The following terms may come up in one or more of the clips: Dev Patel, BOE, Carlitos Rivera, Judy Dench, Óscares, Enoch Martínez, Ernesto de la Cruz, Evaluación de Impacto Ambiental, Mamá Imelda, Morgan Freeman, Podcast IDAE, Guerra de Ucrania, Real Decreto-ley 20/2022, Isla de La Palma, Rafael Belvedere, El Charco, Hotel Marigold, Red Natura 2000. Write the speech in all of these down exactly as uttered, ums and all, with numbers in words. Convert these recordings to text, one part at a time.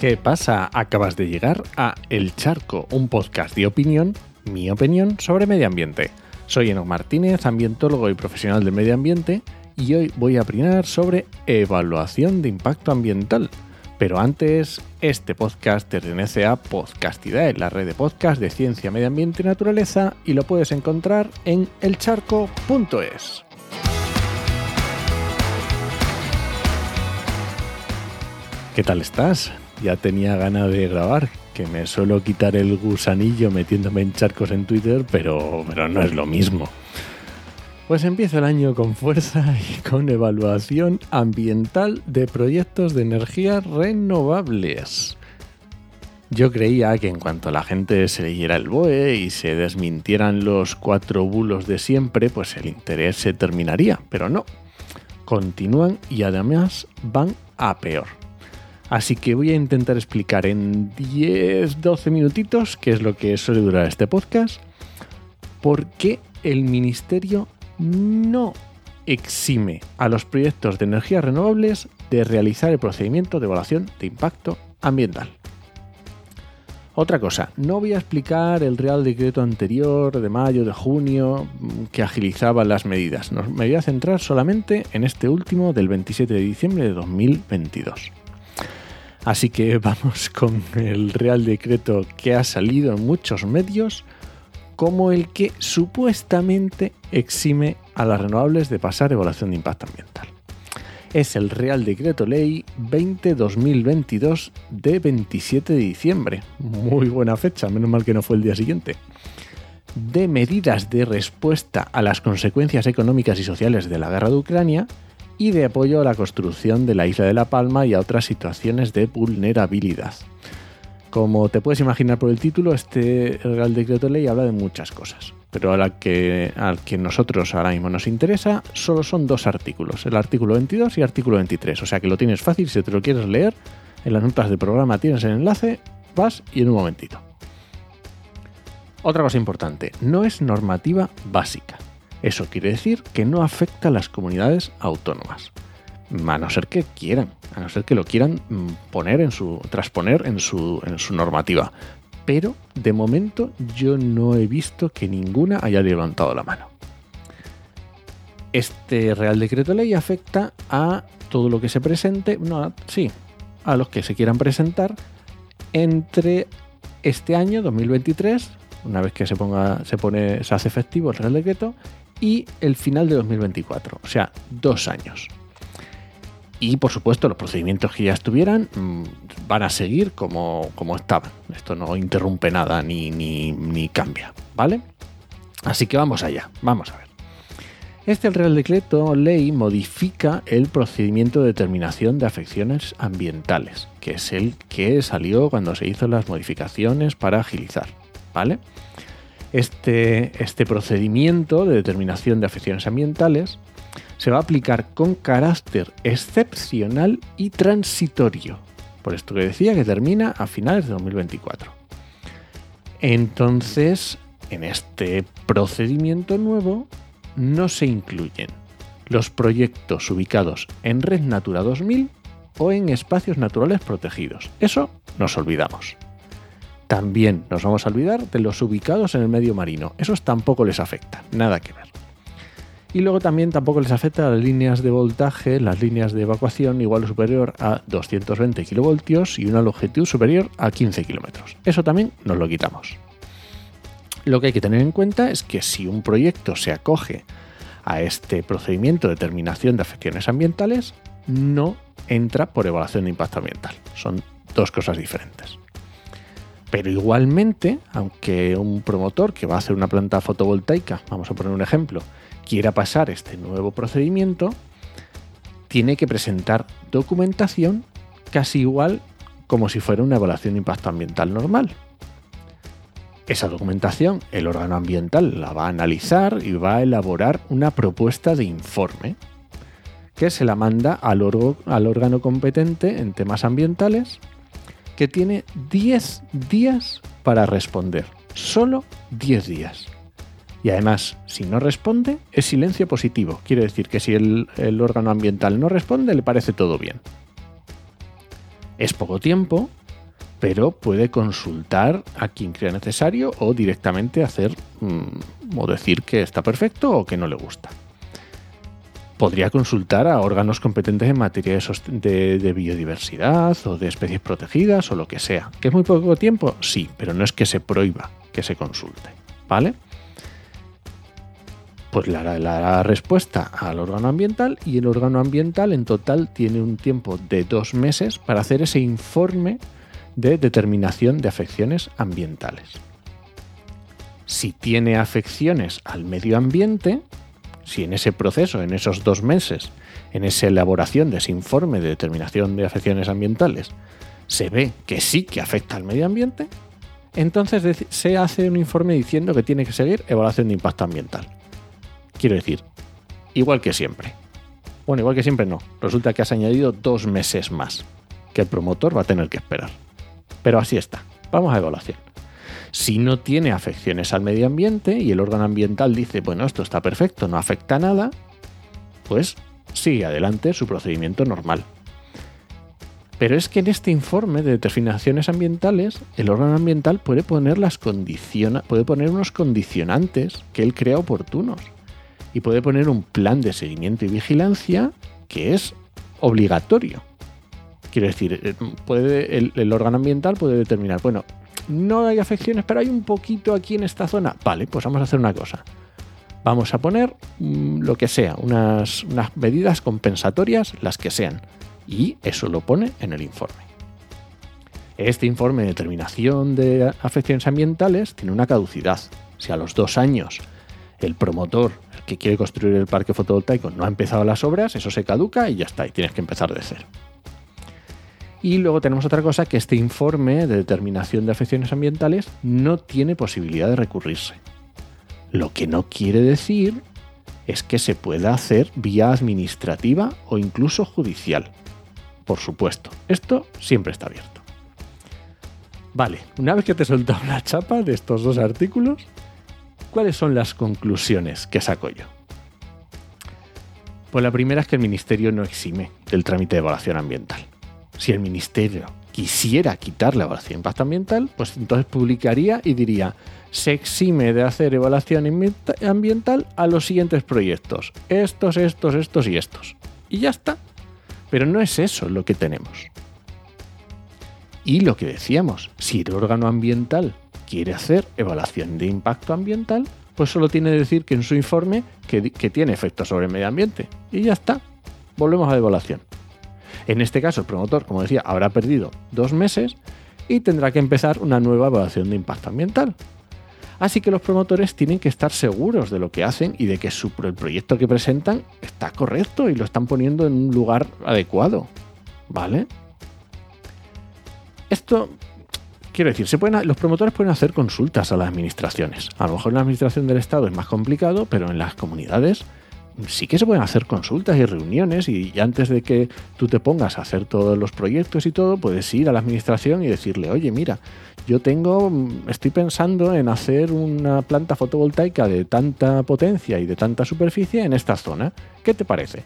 ¿Qué pasa? Acabas de llegar a El Charco, un podcast de opinión, mi opinión, sobre medio ambiente. Soy Enoch Martínez, ambientólogo y profesional del medio ambiente, y hoy voy a opinar sobre evaluación de impacto ambiental. Pero antes, este podcast pertenece a Podcast IDAE, la red de podcast de ciencia, medio ambiente y naturaleza, y lo puedes encontrar en el charco punto es. ¿Qué tal estás? Ya tenía ganas de grabar, que me suelo quitar el gusanillo metiéndome en charcos en Twitter, pero, pero no es lo mismo. Pues empieza el año con fuerza y con evaluación ambiental de proyectos de energías renovables. Yo creía que en cuanto la gente se leyera el B O E y se desmintieran los cuatro bulos de siempre, pues el interés se terminaría, pero no. Continúan y además van a peor. Así que voy a intentar explicar en diez doce minutitos, que es lo que suele durar este podcast, por qué el Ministerio no exime a los proyectos de energías renovables de realizar el procedimiento de evaluación de impacto ambiental. Otra cosa, no voy a explicar el Real Decreto anterior de mayo, de junio, que agilizaba las medidas. Me voy a centrar solamente en este último del veintisiete de diciembre de dos mil veintidós. Así que vamos con el Real Decreto que ha salido en muchos medios como el que supuestamente exime a las renovables de pasar evaluación de impacto ambiental. Es el Real Decreto-ley veinte barra dos mil veintidós de veintisiete de diciembre, muy buena fecha, menos mal que no fue el día siguiente, de medidas de respuesta a las consecuencias económicas y sociales de la Guerra de Ucrania y de apoyo a la construcción de la Isla de La Palma y a otras situaciones de vulnerabilidad. Como te puedes imaginar por el título, este Real Decreto-Ley habla de muchas cosas, pero a la que, al que nosotros ahora mismo nos interesa solo son dos artículos, el artículo veintidós y el artículo veintitrés, o sea que lo tienes fácil, si te lo quieres leer, en las notas del programa tienes el enlace, vas y en un momentito. Otra cosa importante, no es normativa básica, eso quiere decir que no afecta a las comunidades autónomas. A no ser que quieran, a no ser que lo quieran poner en su, transponer en su, en su normativa. Pero de momento yo no he visto que ninguna haya levantado la mano. Este Real Decreto Ley afecta a todo lo que se presente, no, sí, a los que se quieran presentar entre este año dos mil veintitrés, una vez que se ponga, se pone, se hace efectivo el Real Decreto, y el final de dos mil veinticuatro, o sea, dos años. Y, por supuesto, los procedimientos que ya estuvieran van a seguir como, como estaban. Esto no interrumpe nada ni, ni, ni cambia, ¿vale? Así que vamos allá, vamos a ver. Este Real Decreto Ley modifica el procedimiento de determinación de afecciones ambientales, que es el que salió cuando se hizo las modificaciones para agilizar, ¿vale? Este, este procedimiento de determinación de afecciones ambientales se va a aplicar con carácter excepcional y transitorio. Por esto que decía que termina a finales de dos mil veinticuatro. Entonces, en este procedimiento nuevo no se incluyen los proyectos ubicados en Red Natura dos mil o en espacios naturales protegidos. Eso nos olvidamos. También nos vamos a olvidar de los ubicados en el medio marino. Esos tampoco les afecta, nada que ver. Y luego también tampoco les afecta a las líneas de voltaje, las líneas de evacuación igual o superior a doscientos veinte kilovoltios y una longitud superior a quince kilómetros. Eso también nos lo quitamos. Lo que hay que tener en cuenta es que si un proyecto se acoge a este procedimiento de determinación de afecciones ambientales, no entra por evaluación de impacto ambiental. Son dos cosas diferentes. Pero igualmente, aunque un promotor que va a hacer una planta fotovoltaica, vamos a poner un ejemplo, quiera pasar este nuevo procedimiento, tiene que presentar documentación casi igual como si fuera una evaluación de impacto ambiental normal. Esa documentación el órgano ambiental la va a analizar y va a elaborar una propuesta de informe que se la manda al, or- al órgano competente en temas ambientales, que tiene diez días para responder, solo diez días. Y además, si no responde, es silencio positivo. Quiere decir que si el, el órgano ambiental no responde, le parece todo bien. Es poco tiempo, pero puede consultar a quien crea necesario o directamente hacer mmm, o decir que está perfecto o que no le gusta. Podría consultar a órganos competentes en materia de, sost- de, de biodiversidad o de especies protegidas o lo que sea. ¿Que es muy poco tiempo? Sí, pero no es que se prohíba que se consulte, ¿vale? Pues le hará la respuesta al órgano ambiental y el órgano ambiental en total tiene un tiempo de dos meses para hacer ese informe de determinación de afecciones ambientales. Si tiene afecciones al medio ambiente, si en ese proceso, en esos dos meses, en esa elaboración de ese informe de determinación de afecciones ambientales, se ve que sí que afecta al medio ambiente, entonces se hace un informe diciendo que tiene que seguir evaluación de impacto ambiental. Quiero decir, igual que siempre. Bueno, igual que siempre no. Resulta que has añadido dos meses más que el promotor va a tener que esperar. Pero así está. Vamos a evaluación. Si no tiene afecciones al medio ambiente y el órgano ambiental dice, bueno, esto está perfecto, no afecta a nada, pues sigue adelante su procedimiento normal. Pero es que en este informe de determinaciones ambientales, el órgano ambiental puede poner, las condiciona- puede poner unos condicionantes que él crea oportunos y puede poner un plan de seguimiento y vigilancia que es obligatorio. Quiero decir, puede, el, el órgano ambiental puede determinar, bueno, no hay afecciones, pero hay un poquito aquí en esta zona. Vale, pues vamos a hacer una cosa. Vamos a poner mmm, lo que sea, unas, unas medidas compensatorias, las que sean. Y eso lo pone en el informe. Este informe de determinación de afecciones ambientales tiene una caducidad. Si a los dos años el promotor, el que quiere construir el parque fotovoltaico, no ha empezado las obras, eso se caduca y ya está, y tienes que empezar de cero. Y luego tenemos otra cosa, que este informe de determinación de afecciones ambientales no tiene posibilidad de recurrirse. Lo que no quiere decir es que se pueda hacer vía administrativa o incluso judicial. Por supuesto, esto siempre está abierto. Vale, una vez que te he soltado la chapa de estos dos artículos, ¿cuáles son las conclusiones que saco yo? Pues la primera es que el Ministerio no exime del trámite de evaluación ambiental. Si el Ministerio quisiera quitar la evaluación de impacto ambiental, pues entonces publicaría y diría: se exime de hacer evaluación ambiental a los siguientes proyectos. Estos, estos, estos y estos. Y ya está. Pero no es eso lo que tenemos. Y lo que decíamos, si el órgano ambiental quiere hacer evaluación de impacto ambiental, pues solo tiene que decir que en su informe que, que tiene efectos sobre el medio ambiente. Y ya está. Volvemos a la evaluación. En este caso, el promotor, como decía, habrá perdido dos meses y tendrá que empezar una nueva evaluación de impacto ambiental. Así que los promotores tienen que estar seguros de lo que hacen y de que su, el proyecto que presentan está correcto y lo están poniendo en un lugar adecuado, ¿vale? Esto, quiero decir, se pueden, los promotores pueden hacer consultas a las administraciones. A lo mejor en la administración del Estado es más complicado, pero en las comunidades sí que se pueden hacer consultas y reuniones, y antes de que tú te pongas a hacer todos los proyectos y todo, puedes ir a la administración y decirle: oye, mira, yo tengo, estoy pensando en hacer una planta fotovoltaica de tanta potencia y de tanta superficie en esta zona, ¿qué te parece?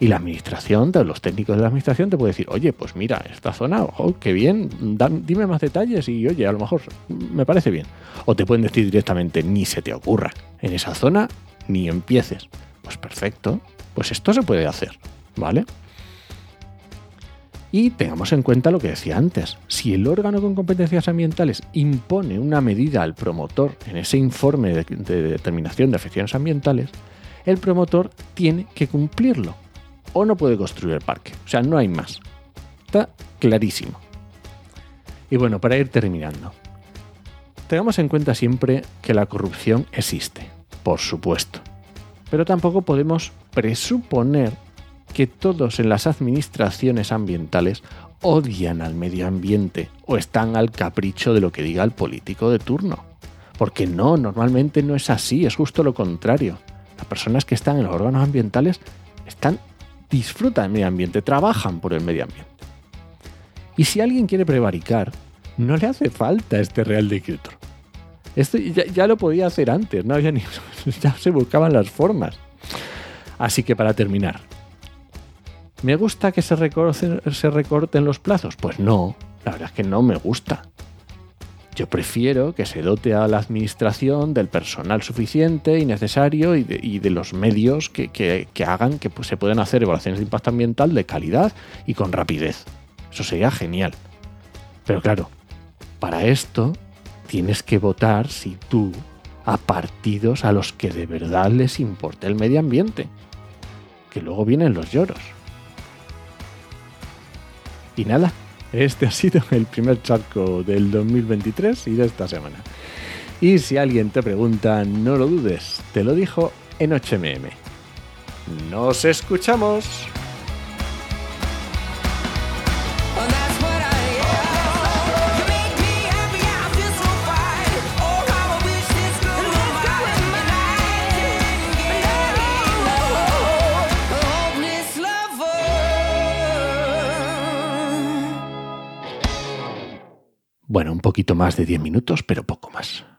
Y la administración, los técnicos de la administración te pueden decir: oye, pues mira, esta zona, ojo, qué bien, dime más detalles y oye, a lo mejor me parece bien. O te pueden decir directamente: ni se te ocurra, en esa zona ni empieces. Pues perfecto, pues esto se puede hacer, ¿vale? Y tengamos en cuenta lo que decía antes. Si el órgano con competencias ambientales impone una medida al promotor en ese informe de, de determinación de afecciones ambientales, el promotor tiene que cumplirlo o no puede construir el parque. O sea, no hay más. Está clarísimo. Y bueno, para ir terminando, tengamos en cuenta siempre que la corrupción existe, por supuesto. Pero tampoco podemos presuponer que todos en las administraciones ambientales odian al medio ambiente o están al capricho de lo que diga el político de turno. Porque no, normalmente no es así, es justo lo contrario. Las personas que están en los órganos ambientales están, disfrutan del medio ambiente, trabajan por el medio ambiente. Y si alguien quiere prevaricar, no le hace falta este Real Decreto. Esto ya, ya lo podía hacer antes, no había ni, ya se buscaban las formas. Así que para terminar, ¿me gusta que se recorten, se recorten los plazos? Pues no, la verdad es que no me gusta. Yo prefiero que se dote a la administración del personal suficiente y necesario y de, y de los medios que, que, que hagan que pues, se puedan hacer evaluaciones de impacto ambiental de calidad y con rapidez. Eso sería genial. Pero claro, para esto tienes que votar, si tú, a partidos a los que de verdad les importe el medio ambiente. Que luego vienen los lloros. Y nada, este ha sido el primer charco del dos mil veintitrés y de esta semana. Y si alguien te pregunta, no lo dudes, te lo dijo Enoch M M. ¡Nos escuchamos! Bueno, un poquito más de diez minutos, pero poco más.